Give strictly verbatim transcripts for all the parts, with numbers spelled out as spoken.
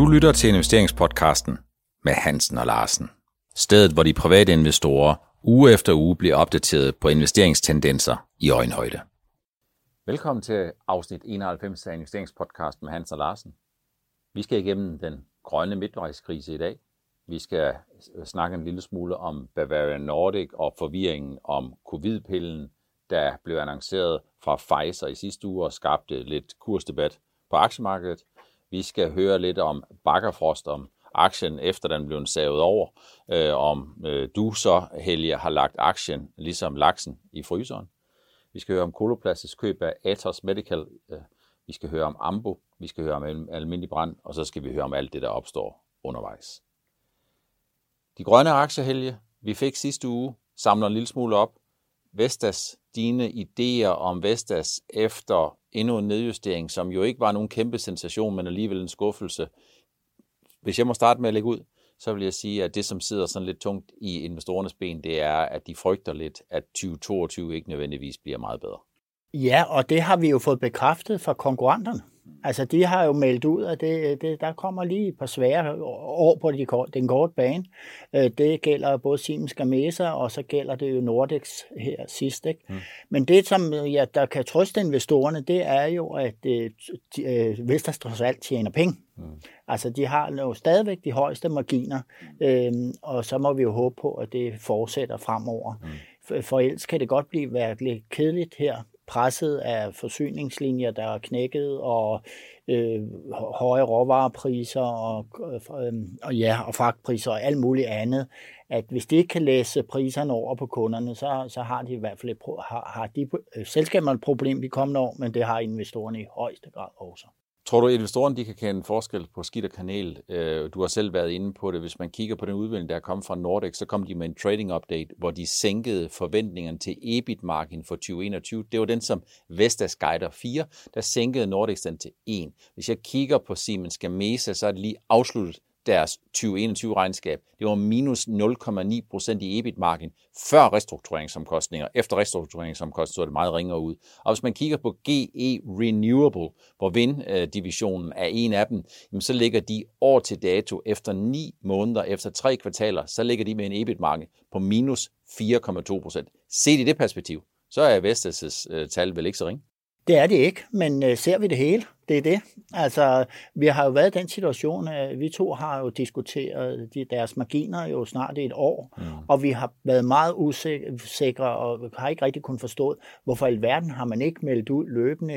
Du lytter til investeringspodcasten med Hansen og Larsen. Stedet, hvor de private investorer uge efter uge bliver opdateret på investeringstendenser i øjenhøjde. Velkommen til afsnit enoghalvfems af investeringspodcasten med Hansen og Larsen. Vi skal igennem den grønne midtvejskrise i dag. Vi skal snakke en lille smule om Bavaria Nordic og forvirringen om covid-pillen, der blev annonceret fra Pfizer i sidste uge og skabte lidt kursdebat på aktiemarkedet. Vi skal høre lidt om Bakkafrost, om aktien, efter den blev savet over, øh, om øh, du så, Helge, har lagt aktien, ligesom laksen, i fryseren. Vi skal høre om Coloplasts køb af Atos Medical. Øh, vi skal høre om Ambu. Vi skal høre om almindelig brand, og så skal vi høre om alt det, der opstår undervejs. De grønne aktier, Helge, vi fik sidste uge, samler en lille smule op. Vestas, dine idéer om Vestas efter endnu en nedjustering, som jo ikke var nogen kæmpe sensation, men alligevel en skuffelse. Hvis jeg må starte med at lægge ud, så vil jeg sige, at det, som sidder sådan lidt tungt i investorernes ben, det er, at de frygter lidt, at tyve toogtyve ikke nødvendigvis bliver meget bedre. Ja, og det har vi jo fået bekræftet fra konkurrenterne. Altså, de har jo meldt ud, at det, det, der kommer lige et par svære år på de kort, den korte bane. Det gælder både Siemens Gamesa, og så gælder det jo Nordex her sidst. Ikke? Mm. Men det, som ja, der kan trøste investorerne, det er jo, at øh, Vestas trods alt tjener penge. Mm. Altså, de har jo stadigvæk de højeste marginer, øh, og så må vi jo håbe på, at det fortsætter fremover. Mm. For, for ellers kan det godt blive virkelig kedeligt her. Presset af forsyningslinjer, der er knækket, og øh, høje råvarepriser, og, øh, og, ja, og fragtpriser og alt muligt andet, at hvis de ikke kan læse priserne over på kunderne, så, så har de i hvert fald et, har, har de, øh, selskaberne et problem de kommende år, men det har investorerne i højeste grad også. Tror du, at investorerne de kan kende forskel på skidt og kanel? Du har selv været inde på det. Hvis man kigger på den udvikling, der er kommet fra Nordex, så kom de med en trading update, hvor de sænkede forventningerne til E B I T-marginen for tyve enogtyve. Det var den, som Vestas guider fire. Der sænkede Nordex den til en. Hvis jeg kigger på Siemens Gamesa, så er det lige afsluttet deres tyve enogtyve-regnskab. Det var minus nul komma ni procent i E B I T-marginen før restruktureringsomkostninger. Efter restruktureringsomkostninger så er det meget ringere ud. Og hvis man kigger på G E Renewable, hvor vinddivisionen er en af dem, så ligger de år til dato efter ni måneder, efter tre kvartaler, så ligger de med en E B I T-margin på minus fire komma to procent. Set i det perspektiv, så er Vestas' tal vel ikke så ringe? Det er det ikke, men ser vi det hele? Det er det. Altså, vi har jo været i den situation, at vi to har jo diskuteret deres marginer jo snart et år, mm. og vi har været meget usikre og har ikke rigtig kunnet forstået, hvorfor i verden har man ikke meldt ud løbende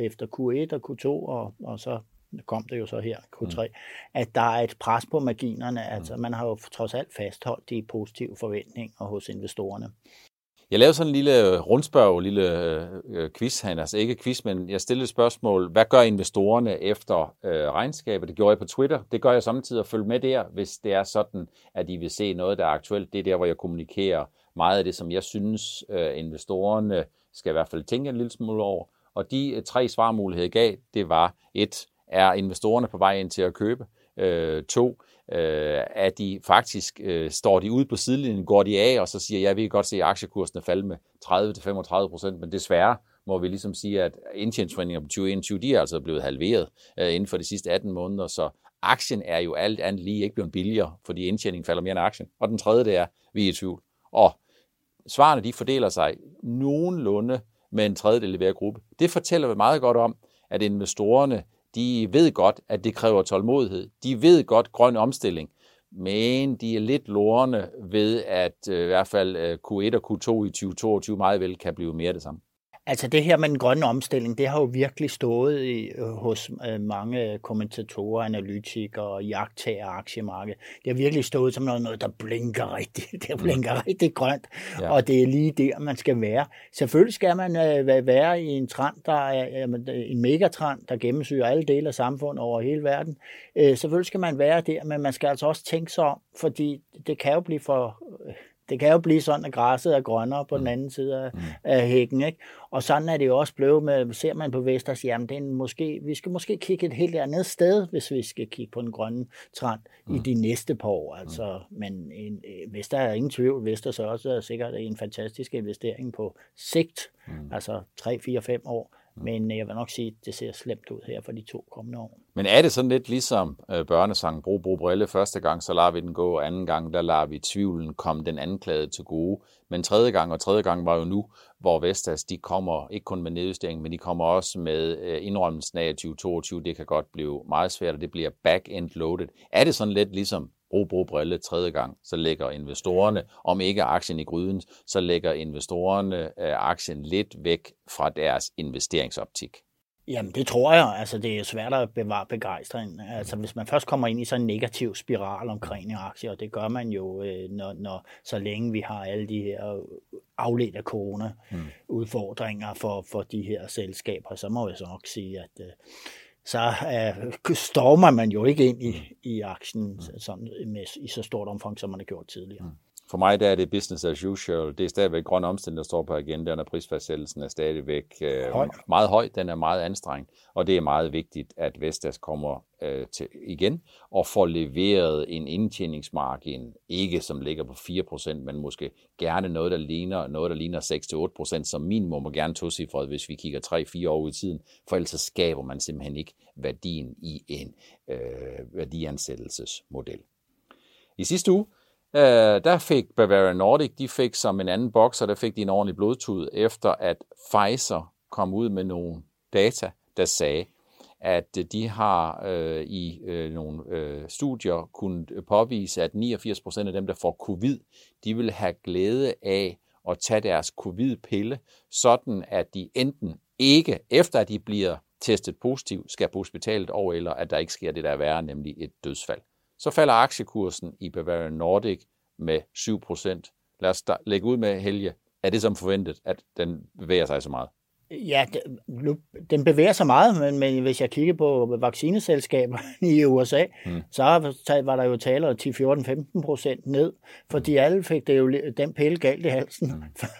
efter Q et og Q to, og, og så kom det jo så her, Q tre, mm. at der er et pres på marginerne. Altså, man har jo trods alt fastholdt de positive forventninger hos investorerne. Jeg lavede sådan en lille rundspørg, en lille quiz, altså ikke quiz, men jeg stillede et spørgsmål. Hvad gør investorerne efter øh, regnskabet? Det gjorde jeg på Twitter. Det gør jeg samtidig at følge med der, hvis det er sådan, at I vil se noget, der er aktuelt. Det er der, hvor jeg kommunikerer meget af det, som jeg synes, øh, investorerne skal i hvert fald tænke en lille smule over. Og de tre svarmuligheder, jeg gav, det var et, er investorerne på vej ind til at købe? Øh, to, øh, at de faktisk øh, står de ude på sidelinjen, går de af og så siger, ja, vi kan godt se aktiekursen falde med tredive til femogtredive procent, men desværre må vi ligesom sige, at indtjeningsforventninger på tyve enogtyve, de er altså blevet halveret øh, inden for de sidste atten måneder, så aktien er jo alt andet lige ikke blevet billigere, fordi indtjeningen falder mere end aktien. Og den tredje, det er, vi er i tvivl. Og svarene, de fordeler sig nogenlunde med en tredjedel i hver gruppe. Det fortæller vi meget godt om, at investorerne de ved godt, at det kræver tålmodighed. De ved godt grøn omstilling, men de er lidt lorne ved, at øh, i hvert fald øh, Q et og Q to i tyve toogtyve meget vel kan blive mere det samme. Altså det her med den grønne omstilling, det har jo virkelig stået i, hos øh, mange kommentatorer, analytikere og jagttager af aktiemarkedet. Det har virkelig stået som noget, noget der blinker rigtigt. Det blinker rigtig grønt, ja. Og det er lige der, man skal være. Selvfølgelig skal man øh, være i en trend, der er øh, en megatrend, der gennemsyrer alle dele af samfundet over hele verden. Øh, selvfølgelig skal man være der, men man skal altså også tænke sig om, fordi det kan jo blive for... Øh, Det kan jo blive sådan, at græsset er grønnere på den anden side af, mm. af hækken, ikke? Og sådan er det jo også blevet med, ser man på Vestas, jamen det er måske, vi skal måske kigge et helt andet sted, hvis vi skal kigge på den grønne trend mm. i de næste par år. Altså, mm. Men en, hvis der er ingen tvivl, Vestas også er sikkert en fantastisk investering på sigt, mm. altså tre, fire, fem år. Men jeg vil nok sige, at det ser slemt ud her for de to kommende år. Men er det sådan lidt ligesom børnesangen, brug, brug, brille, første gang, så lader vi den gå, anden gang, der lader vi tvivlen komme den anklagede til gode. Men tredje gang, og tredje gang var jo nu, hvor Vestas, de kommer ikke kun med nedjustering, men de kommer også med indrømmelsen af tyve toogtyve, det kan godt blive meget svært, og det bliver back-end loaded. Er det sådan lidt ligesom brug, brug, brille, tredje gang, så lægger investorerne, om ikke aktien i gryden, så lægger investorerne aktien lidt væk fra deres investeringsoptik? Jamen, det tror jeg. Altså, det er svært at bevare begejstringen. Altså, hvis man først kommer ind i sådan en negativ spiral omkring en aktie, og det gør man jo, når, når så længe vi har alle de her afledte corona-udfordringer for, for de her selskaber, så må jeg så nok sige, at så øh, stormer man jo ikke ind i, i aktien sådan, med, i så stort omfang, som man har gjort tidligere. For mig der er det business as usual. Det er stadigvæk grøn omstilling, der står på agendaen, og prisfastsættelsen er stadigvæk øh, høj. meget høj. Den er meget anstrengt, og det er meget vigtigt, at Vestas kommer øh, til igen og får leveret en indtjeningsmargin, ikke som ligger på fire procent, men måske gerne noget, der ligner, noget, der ligner seks til otte procent, som minimum, og gerne tocifret, hvis vi kigger tre fire år ud i tiden, for ellers skaber man simpelthen ikke værdien i en øh, værdiansættelsesmodel. I sidste uge, der fik Bavaria Nordic, de fik som en anden bokser, der fik de en ordentlig blodtud, efter at Pfizer kom ud med nogle data, der sagde, at de har øh, i øh, nogle øh, studier kunne påvise, at niogfirs procent af dem, der får covid, de vil have glæde af at tage deres covid-pille, sådan at de enten ikke, efter at de bliver testet positivt, skal på hospitalet over, eller at der ikke sker det, der er værre, nemlig et dødsfald. Så falder aktiekursen i Bavaria Nordic med syv procent. Lad os da lægge ud med, Helge. Er det som forventet, at den bevæger sig så meget? Ja, den bevæger sig meget, men, men hvis jeg kigger på vaccineselskaber i U S A, mm. så var der jo taler ti, fjorten, femten procent ned, fordi alle fik det jo den pille galt i halsen.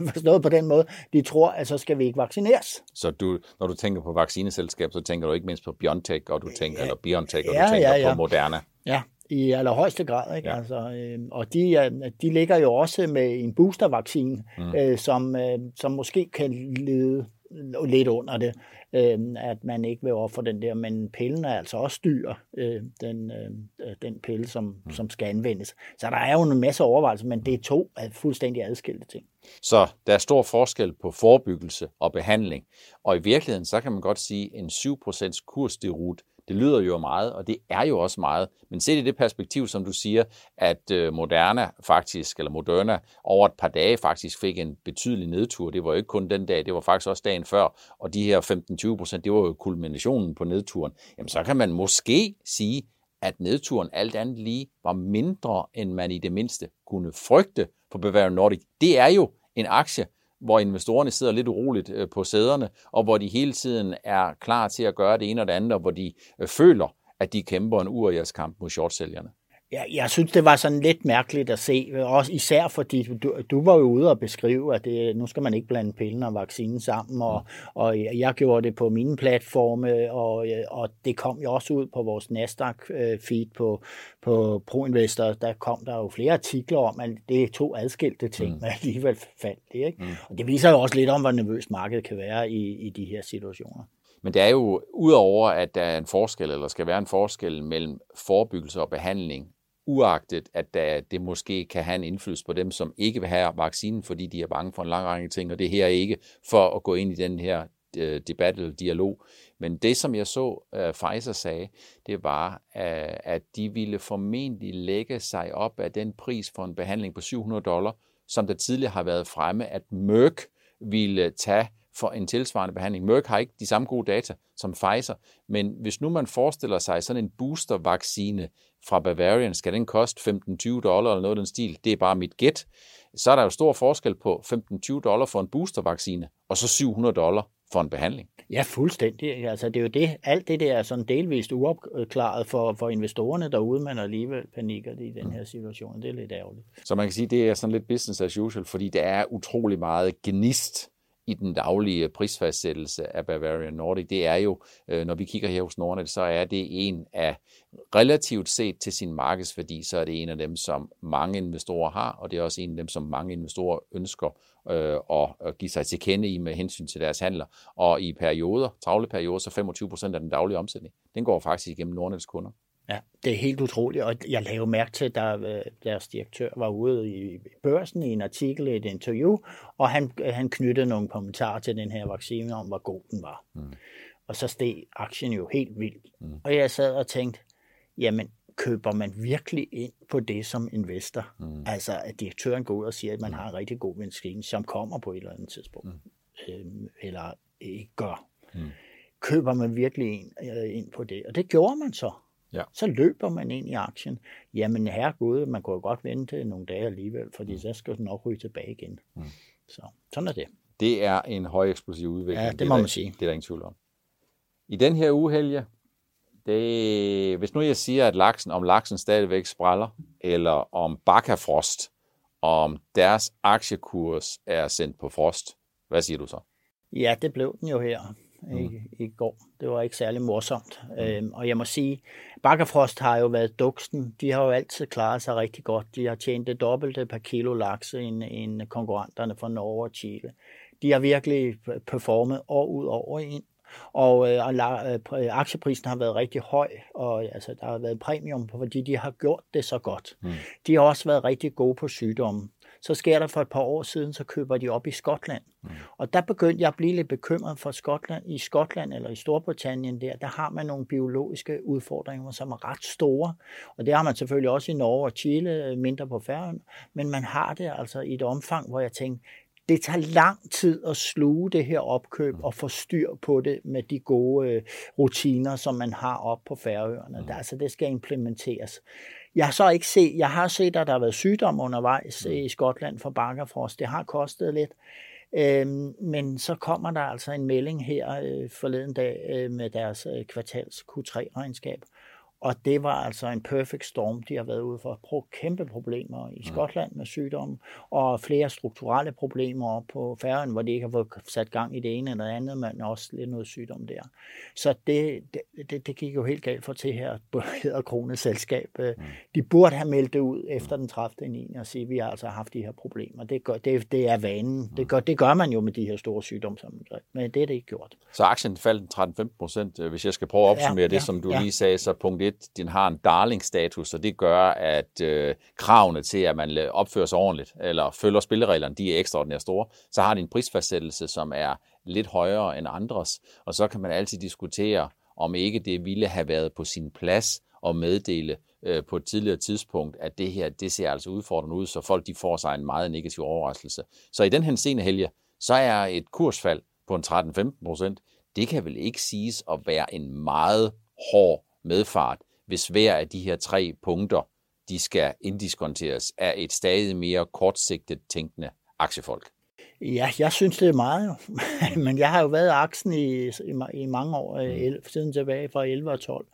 Mm. Forstået på den måde, de tror, at så skal vi ikke vaccineres. Så du, når du tænker på vaccineselskaber, så tænker du ikke mindst på BioNTech, og du tænker, ja, eller BioNTech, og ja, du tænker ja, ja. på Moderna. Ja, i allerhøjeste grad, ikke? Ja. Altså, øh, og de, de ligger jo også med en boostervaccine, mm. øh, som, øh, som måske kan lede lidt under det, øh, at man ikke vil ofre den der, men pillen er altså også dyr, øh, den, øh, den pille, som, mm. som skal anvendes. Så der er jo en masse overvejelser, men det er to fuldstændig adskilte ting. Så der er stor forskel på forebyggelse og behandling, og i virkeligheden, så kan man godt sige, en syv procent kursderut. Det lyder jo meget, og det er jo også meget. Men set i det perspektiv, som du siger, at Moderna faktisk, eller Moderna over et par dage faktisk fik en betydelig nedtur. Det var jo ikke kun den dag, det var faktisk også dagen før. Og de her femten til tyve procent, det var jo kulminationen på nedturen. Jamen så kan man måske sige, at nedturen alt andet lige var mindre, end man i det mindste kunne frygte på Bavaria Nordic. Det er jo en aktie, hvor investorerne sidder lidt uroligt på sæderne, og hvor de hele tiden er klar til at gøre det ene og det andet, og hvor de føler, at de kæmper en uriaskamp mod shortsælgerne. Ja, jeg synes, det var sådan lidt mærkeligt at se, også især fordi du, du var jo ude og beskrive, at det, nu skal man ikke blande pillen og vaccinen sammen, og, og jeg gjorde det på mine platforme, og, og det kom jo også ud på vores Nasdaq-feed på, på ProInvestor, der kom der jo flere artikler om, at det er to adskilte ting, mm. men alligevel fandt det, ikke? Mm. Og det viser jo også lidt om, hvor nervøst markedet kan være i, i de her situationer. Men det er jo, udover at der er en forskel, eller skal være en forskel mellem forebyggelse og behandling, uagtet, at det måske kan have en indflydelse på dem, som ikke vil have vaccinen, fordi de er bange for en lang række ting, og det her er ikke for at gå ind i den her debat eller dialog. Men det, som jeg så uh, Pfizer sagde, det var, uh, at de ville formentlig lægge sig op af den pris for en behandling på syv hundrede dollar, som der tidligere har været fremme, at Merck ville tage for en tilsvarende behandling. Merck har ikke de samme gode data som Pfizer, men hvis nu man forestiller sig sådan en boostervaccine fra Bavarian, skal den koste femten til tyve dollar eller noget af den stil, det er bare mit gæt, så er der jo stor forskel på femten til tyve dollar for en boostervaccine, og så syv hundrede dollar for en behandling. Ja, fuldstændig. Altså, det er jo det, alt det der er sådan delvist uopklaret for, for investorerne derude, men alligevel panikker de i den her situation. Det er lidt ærgerligt. Så man kan sige, det er sådan lidt business as usual, fordi der er utrolig meget gnist i den daglige prisfastsættelse af Bavaria Nordic, det er jo, når vi kigger her hos Nordnet, så er det en af, relativt set til sin markedsværdi, så er det en af dem, som mange investorer har, og det er også en af dem, som mange investorer ønsker øh, at give sig til kende i med hensyn til deres handler. Og i perioder, travle perioder, så femogtyve procent af den daglige omsætning, den går faktisk igennem Nordnets kunder. Ja, det er helt utroligt, og jeg lavede mærke til, da deres direktør var ude i Børsen i en artikel, et interview, og han, han knyttede nogle kommentarer til den her vaccine om, hvor god den var. Mm. Og så steg aktien jo helt vildt. Mm. Og jeg sad og tænkte, jamen, køber man virkelig ind på det som investor? Mm. Altså, at direktøren går ud og siger, at man har en rigtig god vaccine, som kommer på et eller andet tidspunkt, mm. øhm, eller ikke gør. Mm. Køber man virkelig ind, øh, ind på det? Og det gjorde man så. Ja. Så løber man ind i aktien. Jamen herregud, man kunne godt vente nogle dage alligevel, fordi mm. så skal den nok ryge tilbage igen. Mm. Så sådan er det. Det er en højeksplosiv udvikling. Ja, det, det må der, man sige. Det er der ingen tvivl om. I den her uge, Helge, det, hvis nu jeg siger, at laksen, om laksen stadigvæk spræller, eller om Bakkafrost, om deres aktiekurs er sendt på frost, hvad siger du så? Ja, det blev den jo her. Mm. I, i går. Det var ikke særlig morsomt. Mm. Øhm, og jeg må sige, Bakkafrost har jo været duksen. De har jo altid klaret sig rigtig godt. De har tjent det dobbelte per kilo lakse end, end konkurrenterne fra Norge og Chile. De har virkelig performet år ud over ind. Og, øh, og øh, aktieprisen har været rigtig høj, og altså, der har været premium, fordi de har gjort det så godt. Mm. De har også været rigtig gode på sygdomme. Så sker der for et par år siden, så køber de op i Skotland. Mm. Og der begyndte jeg at blive lidt bekymret for Skotland. I Skotland eller i Storbritannien der, der har man nogle biologiske udfordringer, som er ret store. Og det har man selvfølgelig også i Norge og Chile, mindre på Færøerne. Men man har det altså i et omfang, hvor jeg tænker, det tager lang tid at sluge det her opkøb og få styr på det med de gode rutiner, som man har op på Færøerne. Mm. Altså det skal implementeres. Jeg har så ikke set, jeg har set, at der har været sygdom undervejs mm. i Skotland for Bakkafrost. Det har kostet lidt. Øhm, men så kommer der altså en melding her øh, forleden dag øh, med deres øh, kvartals Q tre regnskab. Og det var altså en perfect storm. De har været ude for at prøve kæmpe problemer i Skotland med sygdomme, og flere strukturelle problemer på Færøerne, hvor de ikke har fået sat gang i det ene eller det andet, men også lidt noget sygdom der. Så det, det, det gik jo helt galt for til her, hedder kroneselskab. De burde have meldt det ud efter den tredivte niende og sige, at vi har altså haft de her problemer. Det, gør, det, det er vanen. Det gør, det gør man jo med de her store sygdomssammengreb, men det er det ikke gjort. Så aktien faldt tretten til femten procent. Hvis jeg skal prøve at opsummere ja, det, ja, som du ja. lige sagde, så punkt et, den har en darling-status, og det gør, at øh, kravene til, at man opfører sig ordentligt, eller følger spillereglerne, de er ekstraordinært store. Så har de en prisfastsættelse, som er lidt højere end andres, og så kan man altid diskutere, om ikke det ville have været på sin plads at meddele øh, på et tidligere tidspunkt, at det her, det ser altså udfordrende ud, så folk de får sig en meget negativ overraskelse. Så i den henseende, Helge, så er et kursfald på en tretten til femten procent, det kan vel ikke siges at være en meget hård medfart, hvis hver af de her tre punkter, de skal inddiskonteres af et stadig mere kortsigtet tænkende aktiefolk. Ja, jeg synes, det er meget jo. Men jeg har jo været i aktien i, i, i mange år, mm. el, siden tilbage fra elleve og tolv,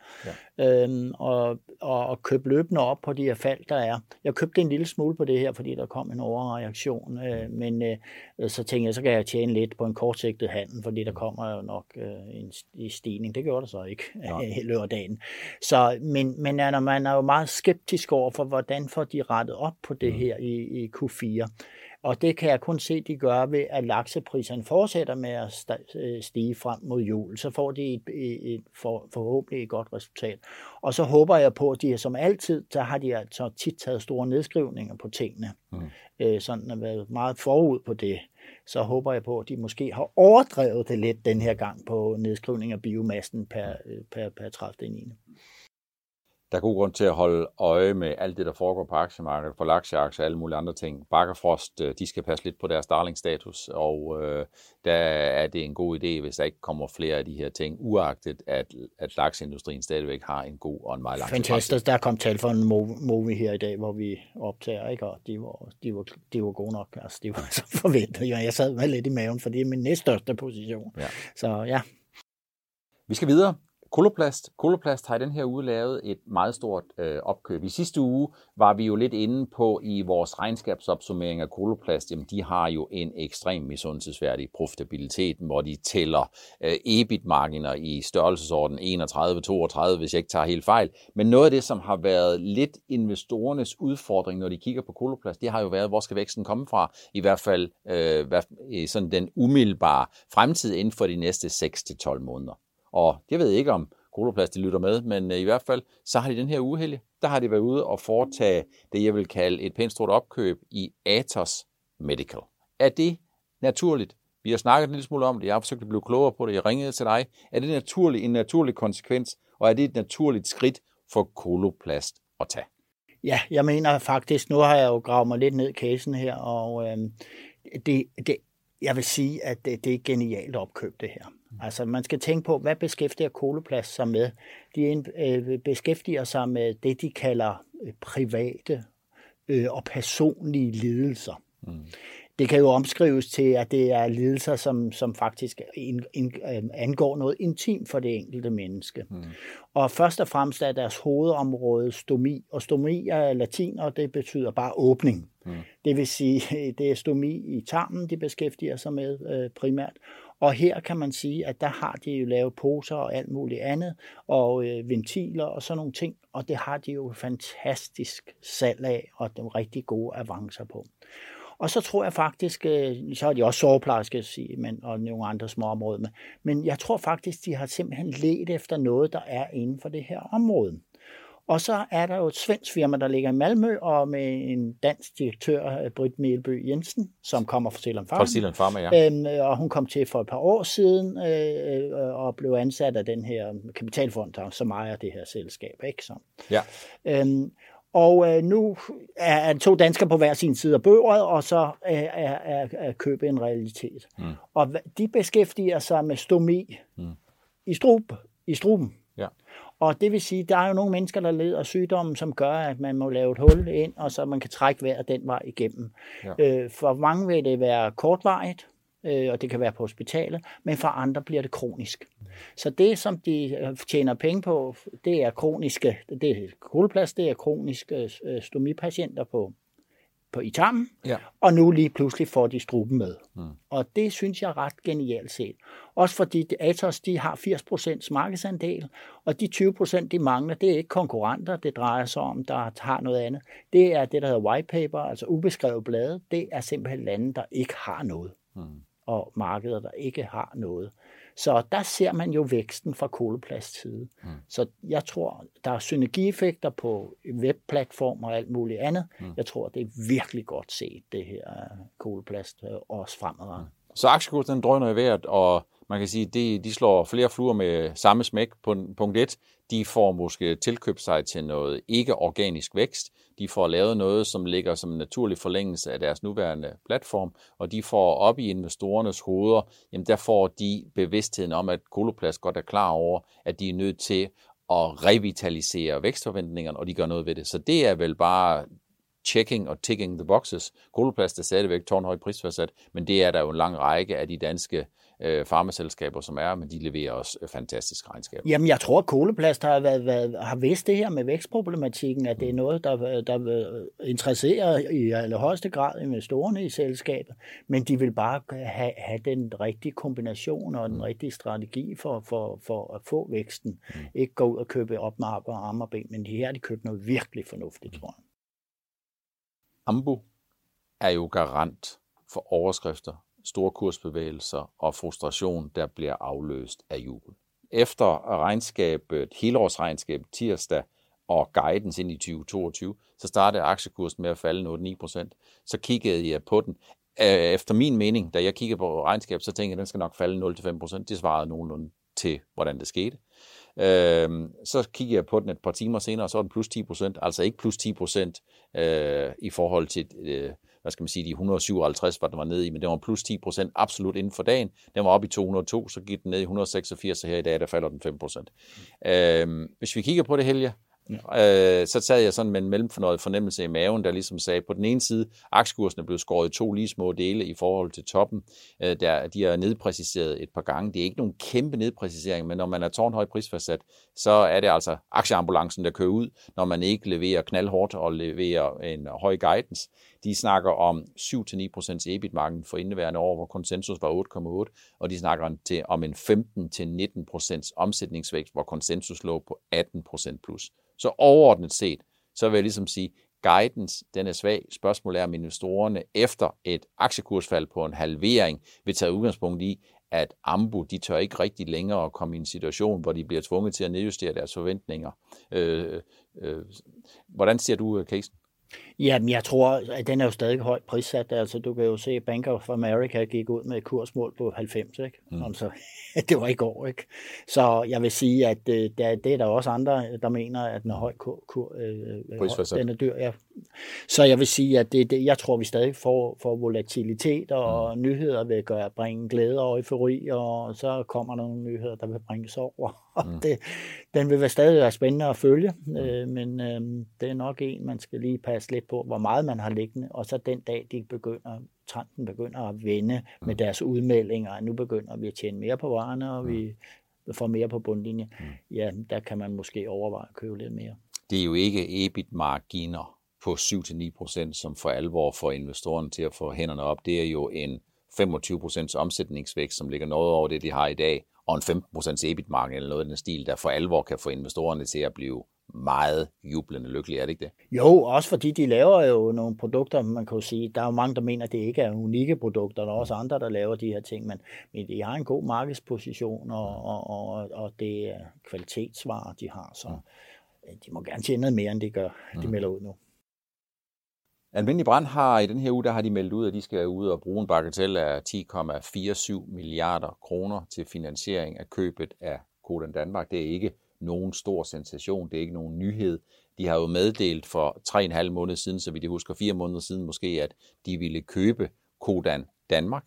ja. øhm, og, og, og købt løbende op på de her fald, der er. Jeg købte en lille smule på det her, fordi der kom en overreaktion, øh, men øh, så tænkte jeg, så kan jeg tjene lidt på en kortsigtet handel, fordi der kommer jo nok øh, en, en stigning. Det gjorde der så ikke i løbet af dagen. Så, men men er, når man er jo meget skeptisk over for, hvordan får de rettet op på det mm. her i, i Q fire. Og det kan jeg kun se, de gør ved, at laksepriserne fortsætter med at stige frem mod jul. Så får de et, et, et for, forhåbentlig et godt resultat. Og så håber jeg på, at de som altid, så har de altså tit taget store nedskrivninger på tingene. Mm. Øh, sådan har været meget forud på det. Så håber jeg på, at de måske har overdrevet det lidt den her gang på nedskrivning af biomassen per, per, per tredivte niende Der er god grund til at holde øje med alt det, der foregår på aktiemarkedet, for lakseaktier og alle mulige andre ting. Bakkafrost, de skal passe lidt på deres darling-status, og øh, der er det en god idé, hvis der ikke kommer flere af de her ting, uagtet at, at lakseindustrien stadigvæk har en god og en meget lang tid. Fantastisk. Der kom tal for en movie her i dag, hvor vi optager, ikke? Og de var, de var, de var gode nok. Altså, de var så forventet. Jeg sad med lidt i maven, for det er min næststørste position. Ja. Så ja. Vi skal videre. Coloplast. Coloplast har i den her uge lavet et meget stort øh, opkøb. I sidste uge var vi jo lidt inde på i vores regnskabsopsummering af Coloplast. Jamen, de har jo en ekstrem misundelsesværdig profitabilitet, hvor de tæller øh, E B I T-marginer i størrelsesorden enogtredive til toogtredive, hvis jeg ikke tager helt fejl. Men noget af det, som har været lidt investorernes udfordring, når de kigger på Coloplast, det har jo været, hvor skal væksten komme fra? I hvert fald øh, sådan den umiddelbare fremtid inden for de næste seks til tolv måneder. Og jeg ved ikke, om Coloplast de lytter med, men i hvert fald, så har de den her uge, Helge, der har de været ude og foretage det, jeg vil kalde et pænt stort opkøb i Atos Medical. Er det naturligt? Vi har snakket en lille smule om det, jeg har forsøgt at blive klogere på det, jeg ringede til dig. Er det naturligt, en naturlig konsekvens, og er det et naturligt skridt for Coloplast at tage? Ja, jeg mener faktisk, nu har jeg jo gravet mig lidt ned i casen her, og øh, det, det, jeg vil sige, at det, det er et genialt opkøb, det her. Altså, man skal tænke på, hvad beskæftiger Coloplast sig med? De øh, beskæftiger sig med det, de kalder private øh, og personlige lidelser. Mm. Det kan jo omskrives til, at det er lidelser, som, som faktisk in, in, angår noget intimt for det enkelte menneske. Mm. Og først og fremmest er deres hovedområde stomi, og stomi er latin, og det betyder bare åbning. Mm. Det vil sige, det er stomi i tarmen, de beskæftiger sig med øh, primært. Og her kan man sige, at der har de jo lavet poser og alt muligt andet, og øh, ventiler og sådan nogle ting, og det har de jo fantastisk salg af, og de rigtig gode avancer på. Og så tror jeg faktisk, øh, så er de også soveplejer, skal jeg sige, men, og nogle andre små områder med, men jeg tror faktisk, de har simpelthen let efter noget, der er inden for det her område. Og så er der jo et svensk firma, der ligger i Malmø, og med en dansk direktør, Britt Mielby Jensen, som kommer fra Zealand Pharma. Fra Zealand Pharma, ja. Øhm, og hun kom til for et par år siden øh, og blev ansat af den her kapitalfond, der som ejer det her selskab, ikke? Så. Ja. Øhm, og øh, nu er to danskere på hver sin side af bordet, og så øh, er, er, er købet en realitet. Mm. Og de beskæftiger sig med stomi mm. i, strub, i struben. Ja. Og det vil sige, der er jo nogle mennesker, der leder sygdommen, som gør, at man må lave et hul ind, og så man kan trække vejret den vej igennem. Ja. Øh, for mange vil det være kortvarigt, øh, og det kan være på hospitalet, men for andre bliver det kronisk. Så det, som de tjener penge på, det er kroniske, det er Coloplast, det er kroniske øh, stomipatienter på, på i tarmen, ja. Og nu lige pludselig får de struben med. Mm. Og det synes jeg er ret genialt set. Også fordi Atos, de har firs procent markedsandel, og de tyve procent, de mangler, det er ikke konkurrenter, det drejer sig om, der har noget andet. Det er det, der hedder white paper, altså ubeskrevet blade. Det er simpelthen lande, der ikke har noget. Mm. Og markeder, der ikke har noget. Så der ser man jo væksten fra Coloplast side. Mm. Så jeg tror, der er synergieffekter på webplatformer og alt muligt andet. Mm. Jeg tror, det er virkelig godt set, det her Coloplast også fremadrettet. Mm. Så aktiekursen drøner i vejret, og man kan sige, at de slår flere fluer med samme smæk. Punkt et, de får måske tilkøbt sig til noget ikke-organisk vækst. De får lavet noget, som ligger som en naturlig forlængelse af deres nuværende platform, og de får op i investorernes hoveder, jamen der får de bevidstheden om, at Coloplast godt er klar over, at de er nødt til at revitalisere vækstforventningerne, og de gør noget ved det. Så det er vel bare checking og ticking the boxes. Coloplast er stadigvæk tårnhøjt prisfastsat, men det er der jo en lang række af de danske øh, farmaselskaber, som er, men de leverer også fantastisk regnskab. Jamen, jeg tror, at Coloplast har, været, været, har vidst det her med vækstproblematikken, at det er noget, der, der interesserer i allerhøjeste grad investorerne i selskabet, men de vil bare have, have den rigtige kombination og den mm. rigtige strategi for, for, for at få væksten. Mm. Ikke gå ud og købe op med arme og arme og ben, men de her, de købte noget virkelig fornuftigt, mm. tror jeg. Ambu er jo garant for overskrifter, store kursbevægelser og frustration, der bliver afløst af jubel. Efter regnskabet, helårsregnskabet tirsdag og guidance ind i tyve toogtyve, så startede aktiekursen med at falde otte til ni procent. Så kiggede jeg på den. Efter min mening, da jeg kiggede på regnskabet, så tænkte jeg, at den skal nok falde nul til fem procent. Det svarede nogenlunde til, hvordan det skete. Øhm, så kigger jeg på den et par timer senere, og så er den plus ti procent, altså ikke plus ti procent øh, i forhold til, øh, hvad skal man sige, de et hundrede og syvoghalvtreds, hvor den var nede i, men den var plus ti procent absolut inden for dagen. Den var oppe i to hundrede og to, så gik den ned i et hundrede og seksogfirs, og her i dag, der falder den fem procent. Øhm, hvis vi kigger på det, Helge, Ja. Øh, så sad jeg sådan med en mellemfornøjet fornemmelse i maven, der ligesom sagde, på den ene side, aktiekursen er blevet skåret i to lige små dele i forhold til toppen. Øh, der, de er nedpræciseret et par gange. Det er ikke nogen kæmpe nedpræcisering, men når man er tårnhøj prisfastsat, så er det altså aktieambulancen, der kører ud, når man ikke leverer knaldhårdt og leverer en høj guidance. De snakker om syv til ni procent E B I T-margin for indeværende år, hvor konsensus var otte komma otte, og de snakker til, om en femten til nitten procent omsætningsvækst, hvor konsensus lå på atten procent plus. Så overordnet set, så vil jeg ligesom sige, guidance, den er svag. Spørgsmålet er, om investorerne efter et aktiekursfald på en halvering vil tage udgangspunkt i, at Ambu, de tør ikke rigtig længere at komme i en situation, hvor de bliver tvunget til at nedjustere deres forventninger. Øh, øh, hvordan ser du, Casen? Jamen, jeg tror, at den er jo stadig højt prissat. Altså, du kan jo se, at Bank of America gik ud med et kursmål på halvfems, ikke? Mm. Altså, det var i går, ikke? Så jeg vil sige, at det er der også andre, der mener, at den er høj kur, kur, øh, den er dyr, ja. Så jeg vil sige, at det, det, jeg tror, vi stadig får, får volatilitet, og mm. nyheder vil gøre, bringe glæde og eufori, og så kommer der nogle nyheder, der vil bringes over. Og mm. det, den vil være stadig være spændende at følge, mm. øh, men øh, det er nok en, man skal lige passe lidt på, hvor meget man har liggende, og så den dag, de begynder, trenden begynder at vende mm. med deres udmeldinger, nu begynder vi at tjene mere på varerne, og mm. vi får mere på bundlinjen, mm. ja, der kan man måske overveje at købe lidt mere. Det er jo ikke E B I T-marginer på syv til ni procent, som for alvor får investorerne til at få hænderne op. Det er jo en femogtyve procent omsætningsvækst, som ligger noget over det, de har i dag, og en femten procent E B I T-margin eller noget af den stil, der for alvor kan få investorerne til at blive meget jublende lykkelige, er det ikke det? Jo, også fordi de laver jo nogle produkter, man kan jo sige, der er jo mange, der mener, at det ikke er unikke produkter, og der er også andre, der laver de her ting, men, men de har en god markedsposition, og, og, og, og det er kvalitetsvarer, de har, så de må gerne tjene noget mere, end de gør, de melder ud nu. Almindelig Brand har i den her uge, der har de meldt ud, at de skal ud og bruge en bagateller af ti komma syvogfyrre milliarder kroner til finansiering af købet af Codan Danmark. Det er ikke nogen stor sensation, det er ikke nogen nyhed. De har jo meddelt for tre og en halv måned siden, så vidt jeg husker fire måneder siden måske, at de ville købe Codan Danmark,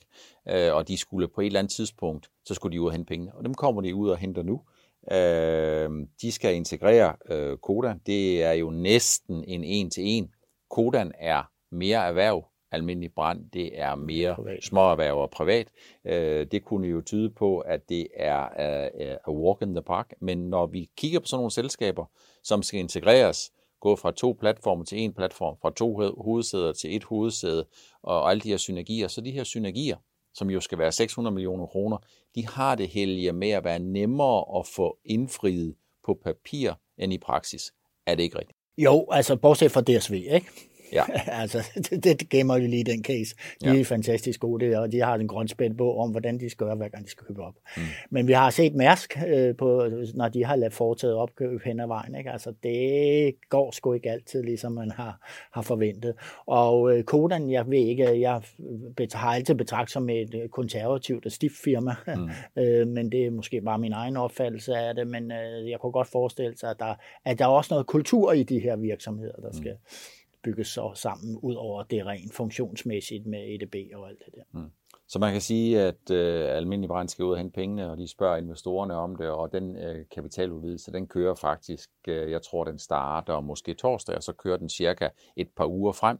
og de skulle på et eller andet tidspunkt, så skulle de ud og hente penge, og dem kommer de ud og henter nu. De skal integrere Codan, det er jo næsten en en-til-en. Codan er mere erhverv, Almindelig Brand, det er mere småerhverv og privat. Det kunne jo tyde på, at det er a walk in the park, men når vi kigger på sådan nogle selskaber, som skal integreres, gå fra to platforme til en platform, fra to hovedsæder til et hovedsæde, og alle de her synergier, så de her synergier, som jo skal være seks hundrede millioner kroner, de har det heldige med at være nemmere at få indfriet på papir end i praksis. Er det ikke rigtigt? Jo, altså bortset fra D S V, ikke? Ja. altså, det, det gemmer jo lige den case. De ja. er fantastisk gode, og de har en grønspæt på om, hvordan de skal gøre, hver gang de skal købe op. Mm. Men vi har set Mærsk, øh, på, når de har ladt foretaget opkøb hen ad vejen, ikke? Altså, det går sgu ikke altid, ligesom man har, har forventet. Og øh, Codan, jeg ved ikke, jeg har altid betragt som et konservativt og stift firma, mm. øh, men det er måske bare min egen opfattelse af det, men øh, jeg kunne godt forestille sig, at der, at der er også noget kultur i de her virksomheder, der skal... Mm. bygges så sammen, ud over det rent funktionsmæssigt med E D B og alt det der. Mm. Så man kan sige, at øh, Almindelig Brand skal ud og hente pengene, og de spørger investorerne om det, og den øh, kapitaludvidelse, den kører faktisk, øh, jeg tror, den starter måske torsdag, og så kører den cirka et par uger frem.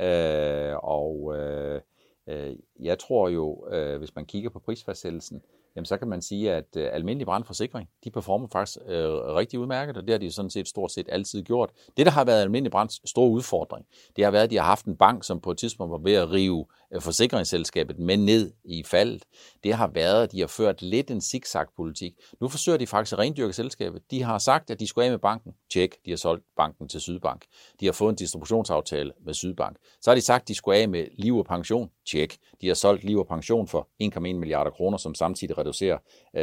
Øh, og øh, øh, jeg tror jo, øh, hvis man kigger på prisfastsættelsen, jamen så kan man sige, at øh, Almindelig Brandforsikring, de performer faktisk øh, rigtig udmærket, og det har de sådan set stort set altid gjort. Det, der har været Almindelig Brands store udfordring, det har været, at de har haft en bank, som på et tidspunkt var ved at rive øh, forsikringsselskabet med ned i faldet. Det har været, at de har ført lidt en zigzag-politik. Nu forsøger de faktisk at rendyrke selskabet. De har sagt, at de skulle af med banken. Tjek, de har solgt banken til Sydbank. De har fået en distributionsaftale med Sydbank. Så har de sagt, at de skulle af med liv og pension. Tjek, de har solgt liv og pension for en komma en milliarder kroner, som samtidig reducerer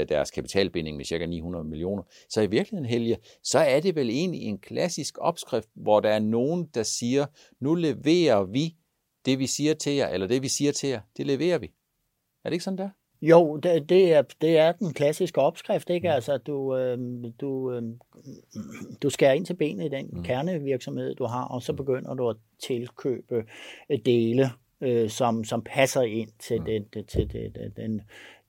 deres kapitalbinding med ca. ni hundrede millioner. Så i virkeligheden, Helge, så er det vel egentlig en klassisk opskrift, hvor der er nogen, der siger, nu leverer vi det, vi siger til jer, eller det, vi siger til jer, det leverer vi. Er det ikke sådan, der? Jo, det, det, er, det er den klassiske opskrift, ikke? Altså, du, øh, du, øh, du skærer ind til benet i den mm. kernevirksomhed, du har, og så begynder du at tilkøbe dele, øh, som, som passer ind til, mm. det, til det, den,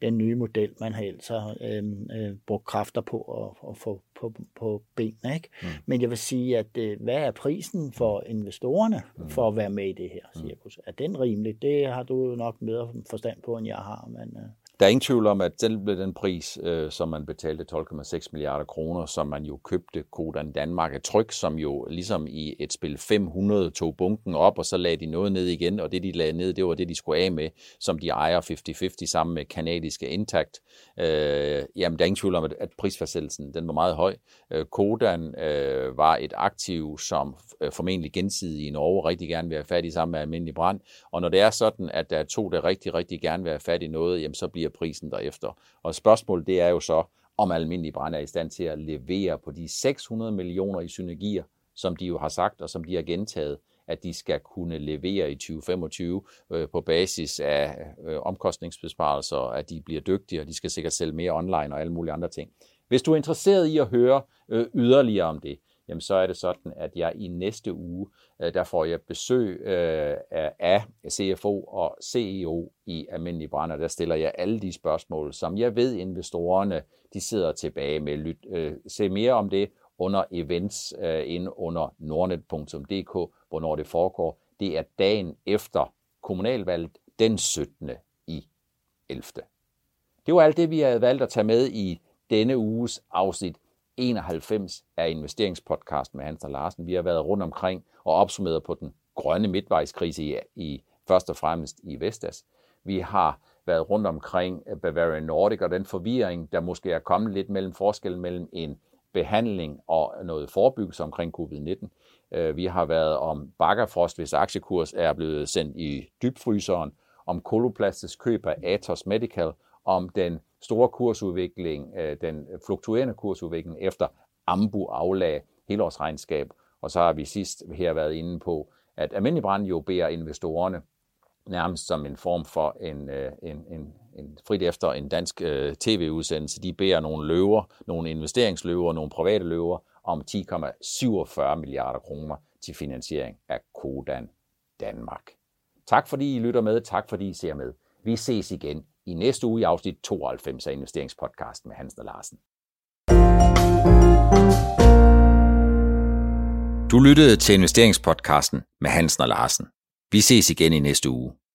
den nye model, man har altså øh, øh, brugt kræfter på at, at få på, på benene. Ikke? Mm. Men jeg vil sige, at øh, hvad er prisen for investorerne mm. for at være med i det her cirkus? Mm. Er den rimelig? Det har du nok mere forstand på, end jeg har. Men, øh... Der er ingen tvivl om, at selv den pris, øh, som man betalte tolv komma seks milliarder kroner, som man jo købte Codan Danmark et tryk, som jo ligesom i et spil fem hundrede tog bunken op, og så lagde de noget ned igen, og det de lagde ned, det var det, de skulle af med, som de ejer halvtreds halvtreds sammen med kanadiske Intact. Øh, jamen, der er ingen tvivl om, at, at prisfastsættelsen, den var meget høj. Øh, Codan øh, var et aktiv, som formentlig gensidigt i Norge rigtig gerne vil have fat i sammen med almindelig brand, og når det er sådan, at der er to, der rigtig, rigtig gerne vil have fat i noget, jamen så bliver prisen derefter. Og spørgsmålet det er jo så, om almindelig brand er i stand til at levere på de seks hundrede millioner i synergier, som de jo har sagt, og som de har gentaget, at de skal kunne levere i tyve femogtyve øh, på basis af øh, omkostningsbesparelser, at de bliver dygtige, og de skal sikkert sælge mere online og alle mulige andre ting. Hvis du er interesseret i at høre øh, yderligere om det, jamen så er det sådan, at jeg i næste uge, der får jeg besøg af C F O og C E O i Almindelig Brand, og der stiller jeg alle de spørgsmål, som jeg ved investorerne, de sidder tilbage med. Lyt, se mere om det under events inde under nordnet punktum d k, hvornår det foregår. Det er dagen efter kommunalvalget den syttende i ellevte Det var alt det, vi havde valgt at tage med i denne uges afsnit enoghalvfems af investeringspodcasten med Hansen og Larsen. Vi har været rundt omkring og opsummeret på den grønne midtvejskrise i, i først og fremmest i Vestas. Vi har været rundt omkring Bavaria Nordic og den forvirring, der måske er kommet lidt mellem forskellen mellem en behandling og noget forebyggelse omkring covid nitten. Vi har været om Bakkafrost, hvis aktiekurs er blevet sendt i dybfryseren, om Coloplasts køb af Atos Medical, om den store kursudvikling, den fluktuerende kursudvikling efter Ambu aflag helårsregnskab. Og så har vi sidst her været inde på, at Almindelig Brand jo beder investorerne nærmest som en form for en, en, en, en frit efter en dansk tv-udsendelse. De beder nogle løver, nogle investeringsløver, nogle private løver om ti komma syvogfyrre milliarder kroner til finansiering af Codan Danmark. Tak fordi I lytter med. Tak fordi I ser med. Vi ses igen i næste uge i afsnit tooghalvfems af Investeringspodcasten med Hansen og Larsen. Du lyttede til Investeringspodcasten med Hansen og Larsen. Vi ses igen i næste uge.